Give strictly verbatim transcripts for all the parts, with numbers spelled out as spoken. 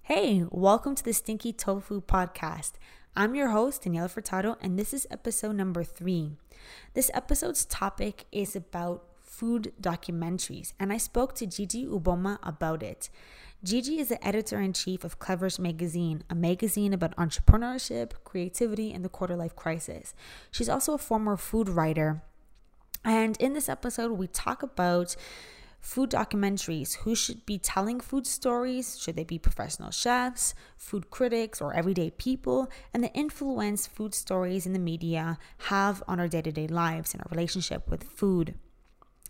Hey, welcome to the Stinky Tofu Podcast. I'm your host, Daniela Furtado, and this is episode number three. This episode's topic is about food documentaries, and I spoke to Gigi Uboma about it. Gigi is the editor-in-chief of Cleverish Magazine, a magazine about entrepreneurship, creativity, and the quarter-life crisis. She's also a former food writer. And in this episode, we talk about food documentaries, who should be telling food stories, should they be professional chefs, food critics, or everyday people, and the influence food stories in the media have on our day-to-day lives and our relationship with food.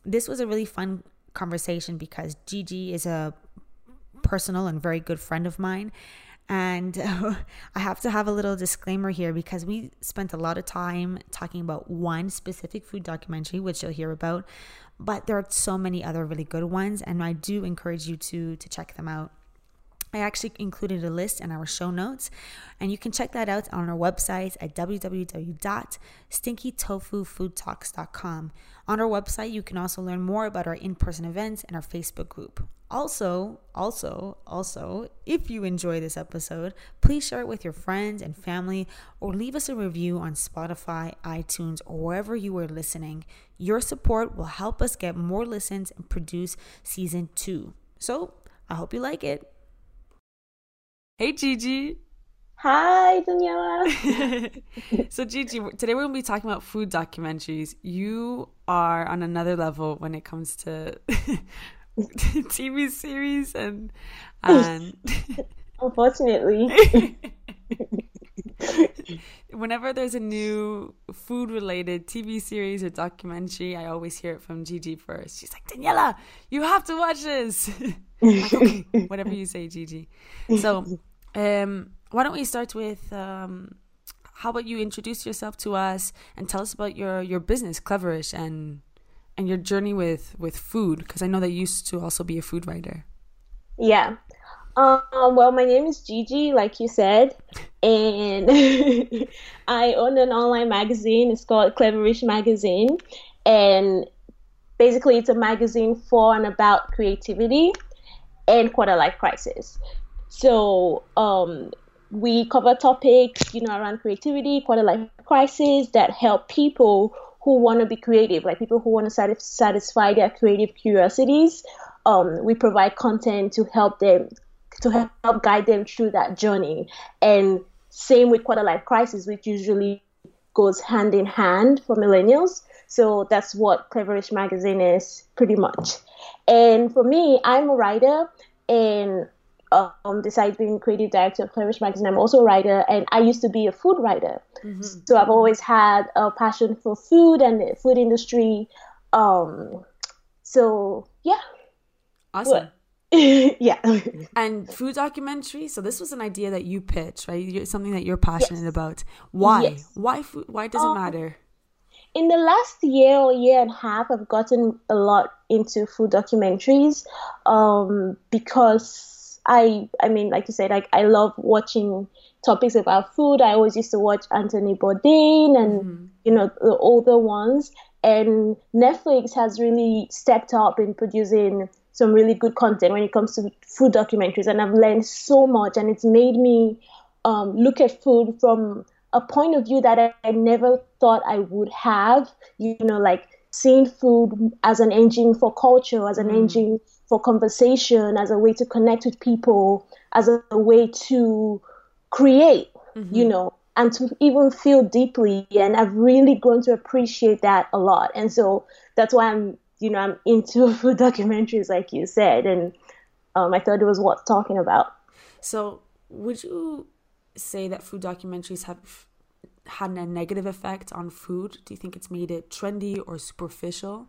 This was a really fun conversation because Gigi is a personal and very good friend of mine. And uh, I have to have a little disclaimer here because we spent a lot of time talking about one specific food documentary, which you'll hear about, but there are so many other really good ones, and I do encourage you to, to check them out. I actually included a list in our show notes, and you can check that out on our website at w w w dot stinky tofu food talks dot com. On our website, you can also learn more about our in-person events and our Facebook group. Also, also, also, if you enjoy this episode, please share it with your friends and family, or leave us a review on Spotify, iTunes, or wherever you are listening. Your support will help us get more listens and produce season two. So, I hope you like it. Hey, Gigi. Hi, Daniela. So, Gigi, today we're going to be talking about food documentaries. You are on another level when it comes to T V series and... and... Unfortunately. Whenever there's a new food-related T V series or documentary, I always hear it from Gigi first. She's like, Daniela, you have to watch this. Okay, whatever you say, Gigi. So... Um, why don't we start with, um, how about you introduce yourself to us and tell us about your, your business, Cleverish, and and your journey with, with food, because I know that you used to also be a food writer. Yeah. Um, well, my name is Gigi, like you said, and I own an online magazine. It's called Cleverish Magazine, and basically it's a magazine for and about creativity and quarter-life crisis. So um, we cover topics, you know, around creativity, quarter-life crisis that help people who want to be creative, like people who want to satisfy their creative curiosities. Um, we provide content to help them, to help guide them through that journey. And same with quarter-life crisis, which usually goes hand in hand for millennials. So that's what Cleverish Magazine is pretty much. And for me, I'm a writer, and Um, besides being creative director of Cleverish Magazine, I'm also a writer, and I used to be a food writer. Mm-hmm. So I've always had a passion for food and the food industry. Um, so yeah, awesome. Yeah. And food documentary. So this was an idea that you pitched, right? It's something that you're passionate yes. about. Why? Yes. Why food? Why does um, it matter? In the last year or year and a half, I've gotten a lot into food documentaries um, because. I I mean, like you said, like I love watching topics about food. I always used to watch Anthony Bourdain and, mm-hmm. you know, the older ones. And Netflix has really stepped up in producing some really good content when it comes to food documentaries. And I've learned so much, and it's made me um, look at food from a point of view that I, I never thought I would have, you know, like seeing food as an engine for culture, as an mm-hmm. engine for conversation, as a way to connect with people, as a, a way to create, mm-hmm. you know, and to even feel deeply. And I've really grown to appreciate that a lot. And so that's why I'm, you know, I'm into food documentaries, like you said. And um, I thought it was worth talking about. So would you say that food documentaries have had a negative effect on food? Do you think it's made it trendy or superficial?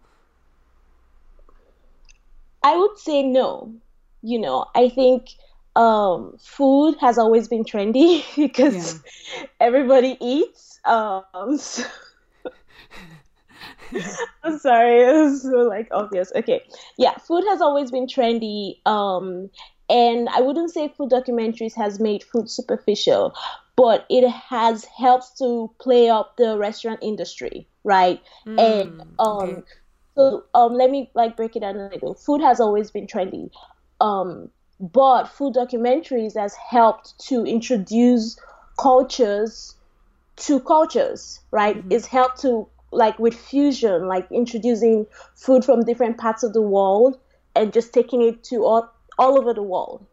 I would say no. You know, I think um, food has always been trendy because yeah. everybody eats. Um, so I'm sorry, it was so like obvious. Okay, yeah, food has always been trendy, um, and I wouldn't say food documentaries has made food superficial, but it has helped to play up the restaurant industry. right? Mm, and um, okay. so um, let me like break it down a little. Food has always been trendy, um, but food documentaries has helped to introduce cultures to cultures, right? Mm-hmm. It's helped to like with fusion, like introducing food from different parts of the world and just taking it to all, all over the world.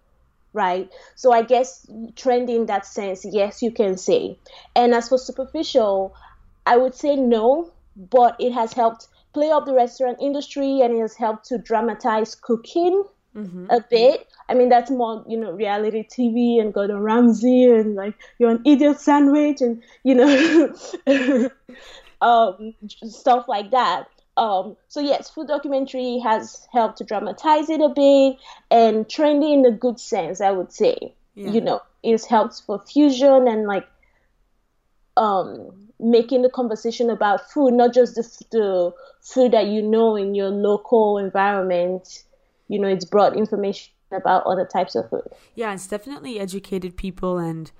Right. So I guess trendy in that sense, yes, you can say. And as for superficial, I would say no, but it has helped play up the restaurant industry and it has helped to dramatize cooking mm-hmm. a bit. I mean, that's more, you know, reality T V and Gordon Ramsay and like you're an idiot sandwich and, you know, um, stuff like that. Um, so yes, food documentary has helped to dramatize it a bit and trendy in a good sense, I would say. Yeah. You know, it's helped for fusion and like um, making the conversation about food, not just the, the food that you know in your local environment. You know, it's brought information about other types of food. Yeah, it's definitely educated people and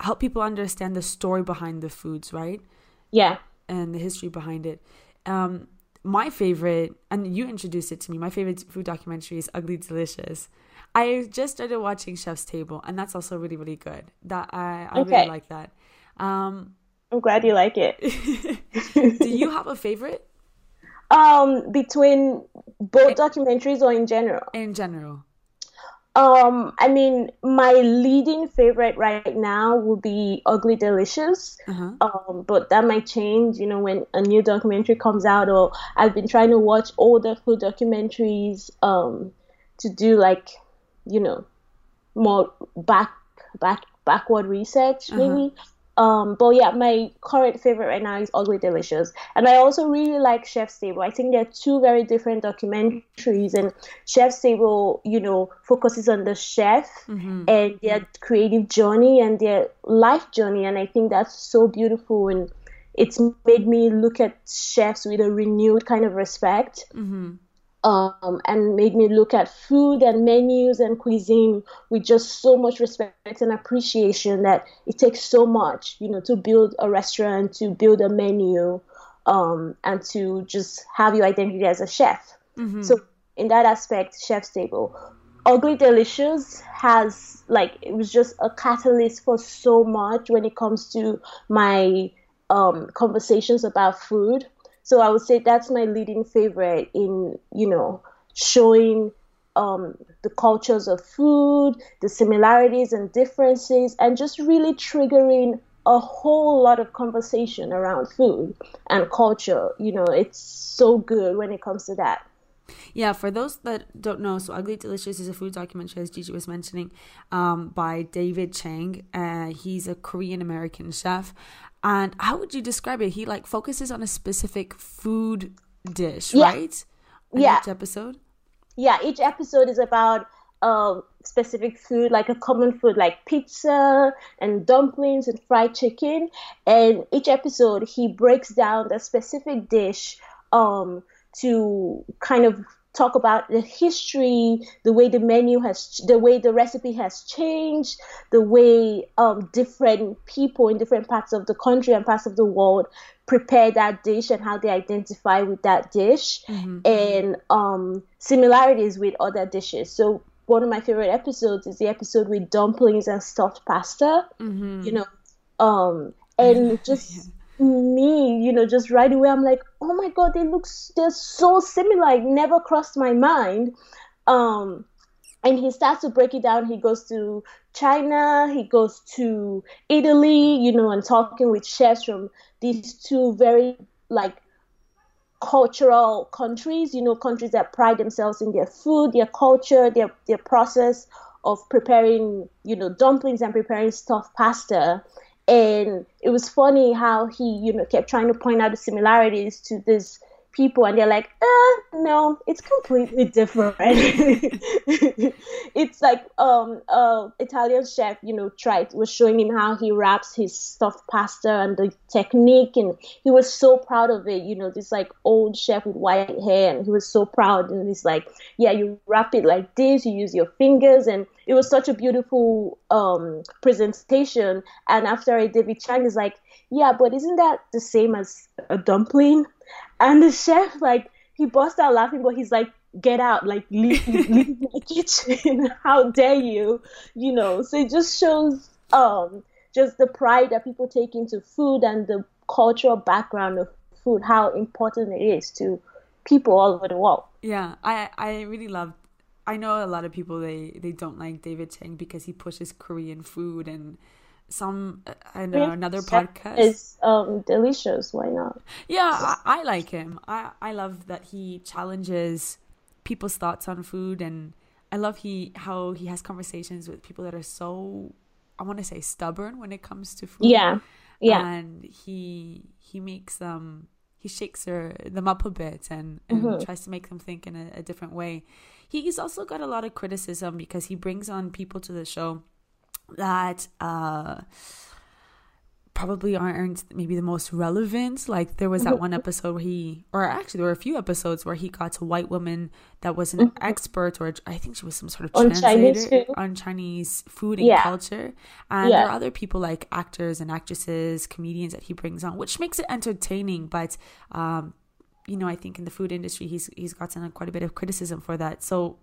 helped people understand the story behind the foods, right? Yeah. And the history behind it. Um, my favorite, and you introduced it to me, my favorite food documentary is Ugly Delicious. I just started watching Chef's Table, and that's also really, really good. That I, I okay. really like that. Um, I'm glad you like it. Do you have a favorite? Um, between both in, documentaries or in general? In general. Um, I mean, my leading favorite right now would be Ugly Delicious, uh-huh. um, but that might change, you know, when a new documentary comes out, or I've been trying to watch older food documentaries um, to do like, you know, more back, back, backward research uh-huh. maybe. Um, but yeah, my current favorite right now is Ugly Delicious. And I also really like Chef's Table. I think they're two very different documentaries, and Chef's Table, you know, focuses on the chef mm-hmm. and their creative journey and their life journey. And I think that's so beautiful. And it's made me look at chefs with a renewed kind of respect mm-hmm. um, and made me look at food and menus and cuisine with just so much respect and appreciation that it takes so much, you know, to build a restaurant, to build a menu, um, and to just have your identity as a chef. Mm-hmm. So in that aspect, Chef's Table. Ugly Delicious has, like, it was just a catalyst for so much when it comes to my um, conversations about food. So I would say that's my leading favorite in, you know, showing Um, the cultures of food, the similarities and differences, and just really triggering a whole lot of conversation around food and culture. You know, it's so good when it comes to that. Yeah, for those that don't know, so Ugly Delicious is a food documentary, as Gigi was mentioning, um, by David Chang. Uh, he's a Korean-American chef. And how would you describe it? He, like, focuses on a specific food dish, yeah. right? In yeah. each episode? Yeah, each episode is about um, specific food, like a common food like pizza and dumplings and fried chicken. And each episode, he breaks down the specific dish um, to kind of talk about the history, the way the menu has, the way the recipe has changed, the way um, different people in different parts of the country and parts of the world prepare that dish and how they identify with that dish mm-hmm. and um, similarities with other dishes. So one of my favorite episodes is the episode with dumplings and stuffed pasta, mm-hmm. you know, um, and just me, you know, just right away I'm like, oh my God, they look, they're so similar. It never crossed my mind. Um, and he starts to break it down. He goes to China, he goes to Italy, you know, and talking with chefs from these two very, like, cultural countries, you know, countries that pride themselves in their food, their culture, their, their process of preparing, you know, dumplings and preparing stuffed pasta. And it was funny how he, you know, kept trying to point out the similarities to these people, and they're like, eh, no, it's completely different. It's like um, uh, Italian chef, you know, tried was showing him how he wraps his stuffed pasta and the technique, and he was so proud of it. You know, this like old chef with white hair, and he was so proud. And he's like, yeah, you wrap it like this, you use your fingers, and it was such a beautiful um, presentation. And after it, David Chang is like, yeah, but isn't that the same as a dumpling? And the chef, like, he burst out laughing, but he's like, get out, like, leave, leave my kitchen. How dare you? You know, so it just shows um, just the pride that people take into food and the cultural background of food, how important it is to people all over the world. Yeah, I, I really love, I know a lot of people, they, they don't like David Chang because he pushes Korean food and some, I know, another podcast. It's um, delicious, why not? Yeah, I, I like him. I, I love that he challenges people's thoughts on food, and I love he how he has conversations with people that are so, I want to say, stubborn when it comes to food. Yeah, yeah. And he he makes them, he shakes her, them up a bit and, and mm-hmm. tries to make them think in a, a different way. He's also got a lot of criticism because he brings on people to the show that uh, probably aren't maybe the most relevant. Like, there was that one episode where he, or actually there were a few episodes where he got a white woman that was an expert, or I think she was some sort of on translator Chinese on Chinese food and yeah. culture. And yeah. there are other people like actors and actresses, comedians that he brings on, which makes it entertaining. But, um, you know, I think in the food industry, he's he's gotten quite a bit of criticism for that. So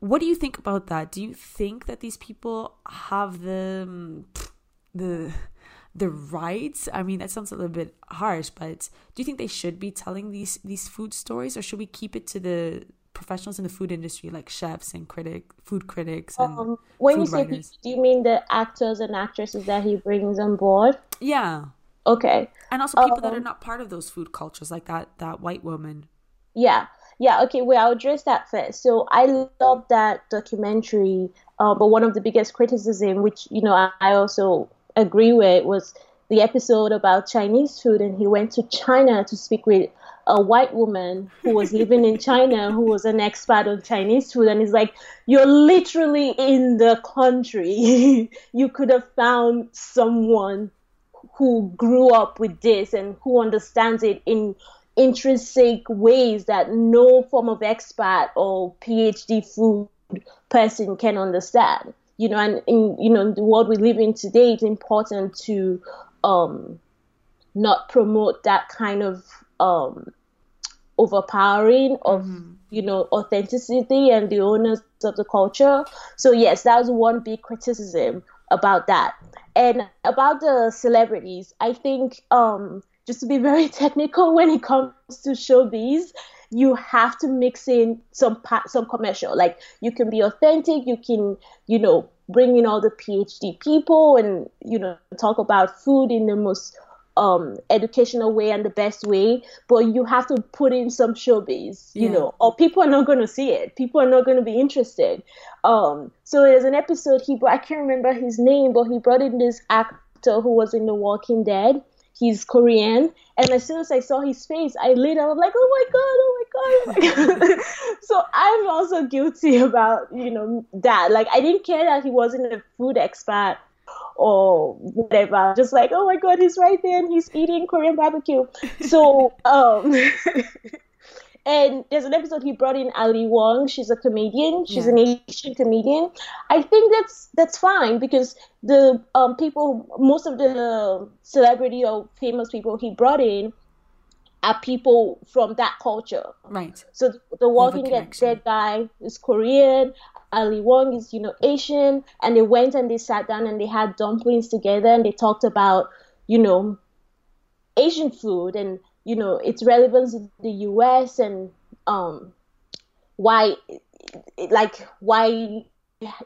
what do you think about that? Do you think that these people have the the the rights? I mean, that sounds a little bit harsh, but do you think they should be telling these these food stories, or should we keep it to the professionals in the food industry, like chefs and critic food critics and um, when food you writers? Say, do you mean the actors and actresses that he brings on board? Yeah. Okay. And also people um, that are not part of those food cultures, like that that white woman. Yeah. Yeah, okay, well, I'll address that first. So I love that documentary, uh, but one of the biggest criticism, which, you know, I, I also agree with, was the episode about Chinese food, and he went to China to speak with a white woman who was living in China, who was an expert on Chinese food, and it's like, you're literally in the country. You could have found someone who grew up with this and who understands it in intrinsic ways that no form of expert or P H D food person can understand, you know. And in, you know, the world we live in today, it's important to um, not promote that kind of um, overpowering of mm-hmm. you know, authenticity and the owners of the culture. So yes, that was one big criticism about that. And about the celebrities, I think. Um, Just to be very technical, when it comes to showbiz, you have to mix in some some commercial. Like, you can be authentic, you can, you know, bring in all the P H D people and, you know, talk about food in the most um, educational way and the best way. But you have to put in some showbiz, you yeah. know, or people are not going to see it. People are not going to be interested. Um, so there's an episode, he brought, I can't remember his name, but he brought in this actor who was in The Walking Dead. He's Korean, and as soon as I saw his face, I lit up. I'm like, oh my god, oh my god, oh my god. So I'm also guilty about, you know, that. Like, I didn't care that he wasn't a food expert or whatever. Just like, oh my god, he's right there and he's eating Korean barbecue. So, um, and there's an episode he brought in Ali Wong. She's a comedian. She's yeah. an Asian comedian. I think that's that's fine because the um, people, most of the celebrity or famous people he brought in are people from that culture. Right. So the, the Walking Dead guy is Korean. Ali Wong is, you know, Asian. And they went and they sat down and they had dumplings together and they talked about, you know, Asian food and, you know, its relevance in the U S and um, why, like, why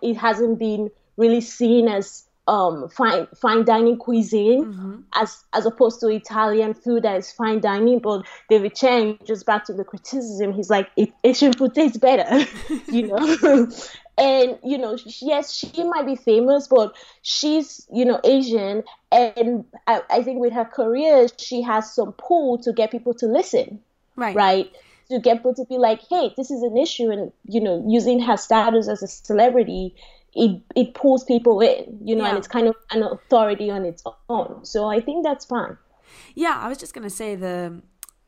it hasn't been really seen as um, fine fine dining cuisine mm-hmm. as as opposed to Italian food that is fine dining. But David Chang, just back to the criticism, he's like, Asian food tastes better, you know. And, you know, yes, she might be famous, but she's, you know, Asian. And I, I think with her career, she has some pull to get people to listen, right? right? To get people to be like, hey, this is an issue. And, you know, using her status as a celebrity, it, it pulls people in, you know, yeah. and it's kind of an authority on its own. So I think that's fine. Yeah, I was just going to say the...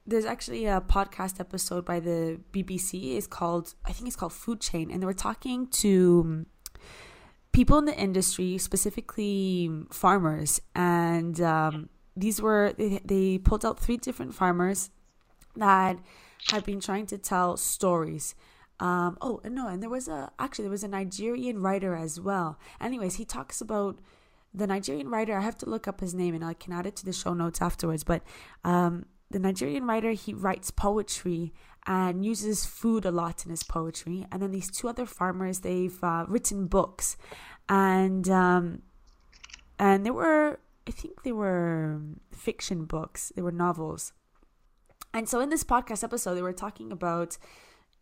There's actually a podcast episode by the B B C. It's called, I think it's called Food Chain. And they were talking to people in the industry, specifically farmers. And um, these were, they, they pulled out three different farmers that had been trying to tell stories. Um, oh, no, and there was a, actually, there was a Nigerian writer as well. Anyways, he talks about the Nigerian writer. I have to look up his name and I can add it to the show notes afterwards. But um, the Nigerian writer, he writes poetry and uses food a lot in his poetry. And then these two other farmers, they've uh, written books. And um, and there were, I think they were fiction books. They were novels. And so in this podcast episode, they were talking about,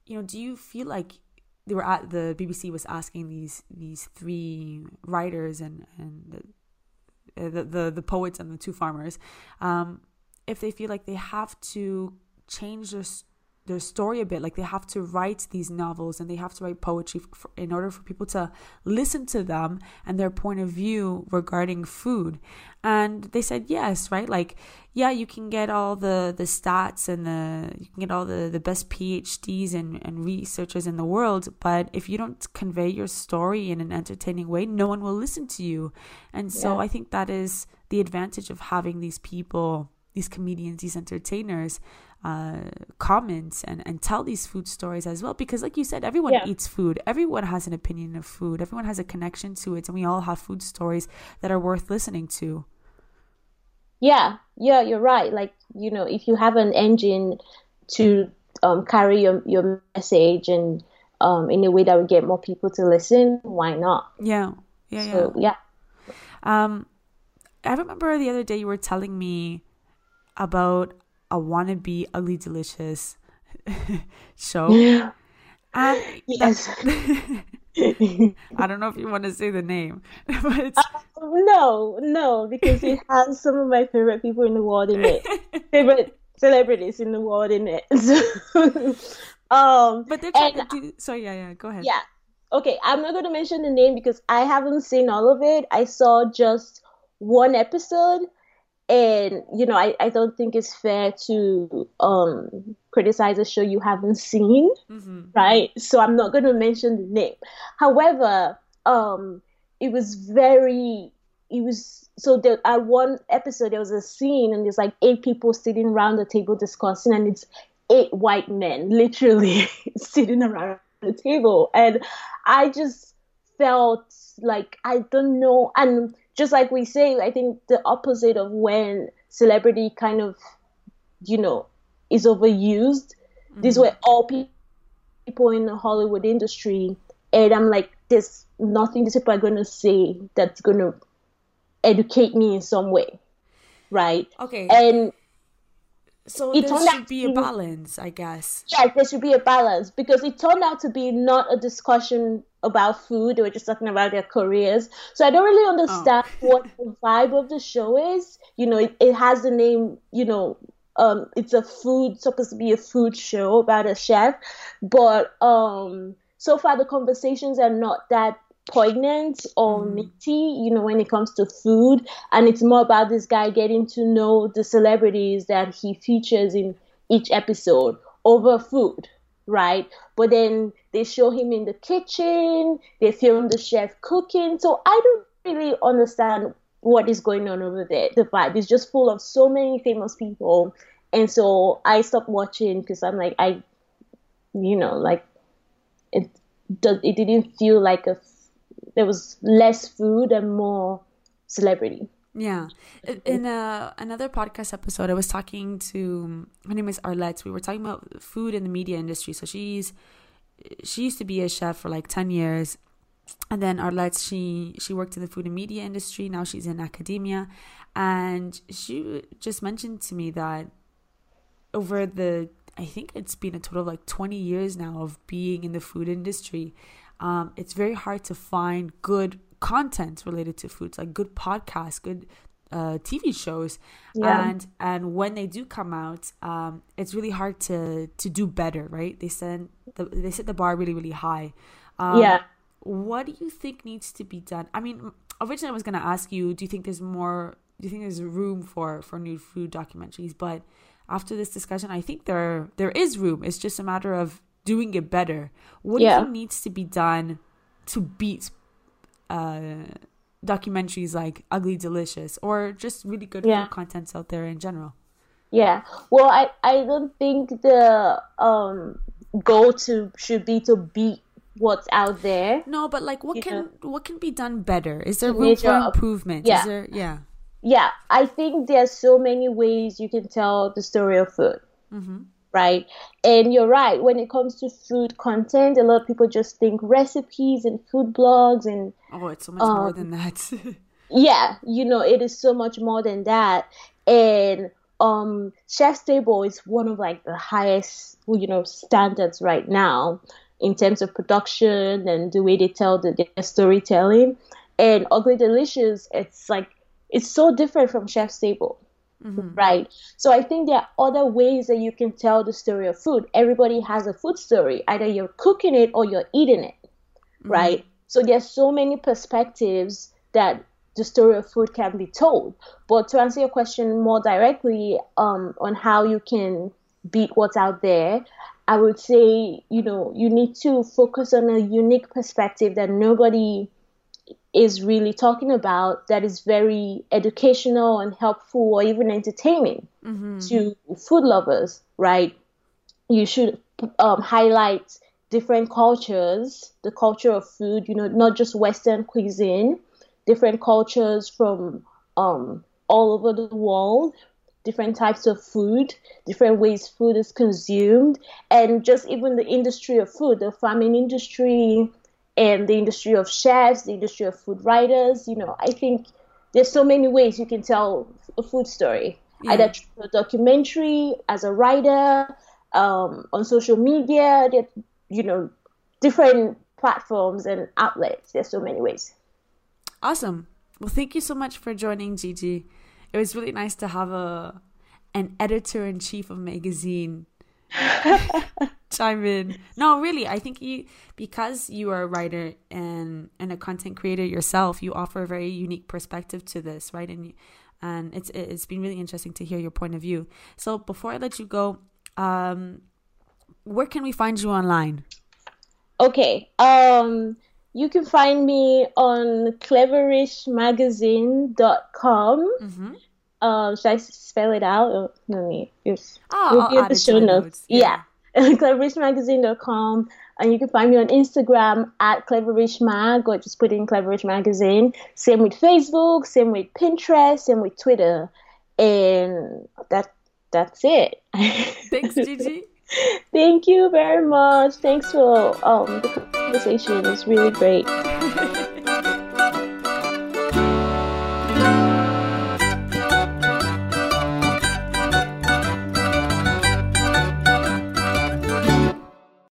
you know, do you feel like they were at the B B C was asking these these three writers and, and the, the, the, the poets and the two farmers, um, if they feel like they have to change their their story a bit, like they have to write these novels and they have to write poetry for, in order for people to listen to them and their point of view regarding food. And they said yes, right? Like, yeah, you can get all the the stats and the you can get all the the best P H Ds and and researchers in the world, but if you don't convey your story in an entertaining way, no one will listen to you. And so yeah. I think that is the advantage of having these people, these comedians, these entertainers, uh, comments and, and tell these food stories as well. Because like you said, everyone yeah. eats food. Everyone has an opinion of food. Everyone has a connection to it. And we all have food stories that are worth listening to. Yeah. Yeah, you're right. Like, you know, if you have an engine to um, carry your, your message and um, in a way that would get more people to listen, why not? Yeah. Yeah. So, yeah. yeah. Um, I remember the other day you were telling me about a wannabe Ugly Delicious show. Yeah. And yes. I don't know if you want to say the name. But it's... Uh, no, no, because it has some of my favorite people in the world in it. Favorite celebrities in the world in it. um, but they're trying to do... Sorry, yeah, yeah, go ahead. Yeah. Okay, I'm not going to mention the name because I haven't seen all of it. I saw just one episode. And, you know, I, I don't think it's fair to um, criticize a show you haven't seen, mm-hmm. right? So I'm not going to mention the name. However, um, it was very, it was, so there, at one episode, there was a scene and there's like eight people sitting around the table discussing, and it's eight white men literally sitting around the table. And I just felt like, I don't know, and... Just like we say, I think the opposite of when celebrity kind of, you know, is overused. Mm-hmm. These were all pe- people in the Hollywood industry. And I'm like, there's nothing these people are going to say that's going to educate me in some way. Right? Okay. And so it there turned should out be a balance, I guess. Yes, there should be a balance. Because it turned out to be not a discussion about food. They were just talking about their careers. So I don't really understand oh. what the vibe of the show is. You know, it, it has the name, you know, um, it's a food, supposed to be a food show about a chef. But um, so far the conversations are not that poignant or nitty, you know, when it comes to food. And it's more about this guy getting to know the celebrities that he features in each episode over food. Right? But then they show him in the kitchen, they film the chef cooking. So I don't really understand what is going on over there. The vibe is just full of so many famous people. And so I stopped watching because I'm like, I, you know, like it, it didn't feel like a, there was less food and more celebrity. Yeah. In uh, another podcast episode, I was talking to, her name is Arlette. We were talking about food in the media industry. So she's, she used to be a chef for like ten years. And then Arlette, she, she worked in the food and media industry. Now she's in academia. And she just mentioned to me that over the, I think it's been a total of like twenty years now of being in the food industry. Um, it's very hard to find good content related to foods, like good podcasts, good uh T V shows, yeah. and and when they do come out, um it's really hard to to do better, right? They send the, they set the bar really really high. Um, yeah. What do you think needs to be done? I mean, originally I was going to ask you, do you think there's more? Do you think there's room for for new food documentaries? But after this discussion, I think there there is room. It's just a matter of doing it better. What yeah. do you think needs to be done to beat Uh, documentaries like Ugly Delicious, or just really good yeah. food contents out there in general? Yeah. Well, I, I don't think the um goal to should be to beat what's out there. No, but like what you can know? what can be done better? Is there room for improvement? Of, yeah. Is there yeah. Yeah, I think there's so many ways you can tell the story of food. Mm-hmm. Right? And you're right. When it comes to food content, a lot of people just think recipes and food blogs and... Oh, it's so much um, more than that. Yeah, you know, it is so much more than that. And um, Chef's Table is one of like the highest, you know, standards right now in terms of production and the way they tell the, their storytelling. And Ugly Delicious, it's like, it's so different from Chef's Table. Mm-hmm. Right. So I think there are other ways that you can tell the story of food. Everybody has a food story. Either you're cooking it or you're eating it. Mm-hmm. Right. So there's so many perspectives that the story of food can be told. But to answer your question more directly, um, on how you can beat what's out there, I would say, you know, you need to focus on a unique perspective that nobody is really talking about, that is very educational and helpful or even entertaining mm-hmm. to food lovers, right? You should um, highlight different cultures, the culture of food, you know, not just Western cuisine, different cultures from um, all over the world, different types of food, different ways food is consumed, and just even the industry of food, the farming industry, and the industry of chefs, the industry of food writers. You know, I think there's so many ways you can tell a food story. Yeah. Either through a documentary, as a writer, um, on social media, you know, different platforms and outlets. There's so many ways. Awesome. Well, thank you so much for joining, Gigi. It was really nice to have a an editor-in-chief of magazine chime in. No, really, I think you, because you are a writer and and a content creator yourself, you offer a very unique perspective to this, right? And and it's it's been really interesting to hear your point of view. So before I let you go, um, where can we find you online? Okay, um, you can find me on cleverish magazine dot com. Mm-hmm. Um, should I spell it out? Oh, no, wait. Yes. Oh, I'll add it to the notes. Yeah. yeah. cleverish magazine dot com. And you can find me on Instagram at cleverishmag, or just put in Cleverish Magazine. Same with Facebook, same with Pinterest, same with Twitter. And that that's it. Thanks, Gigi. Thank you very much. Thanks for um, the conversation. It was really great.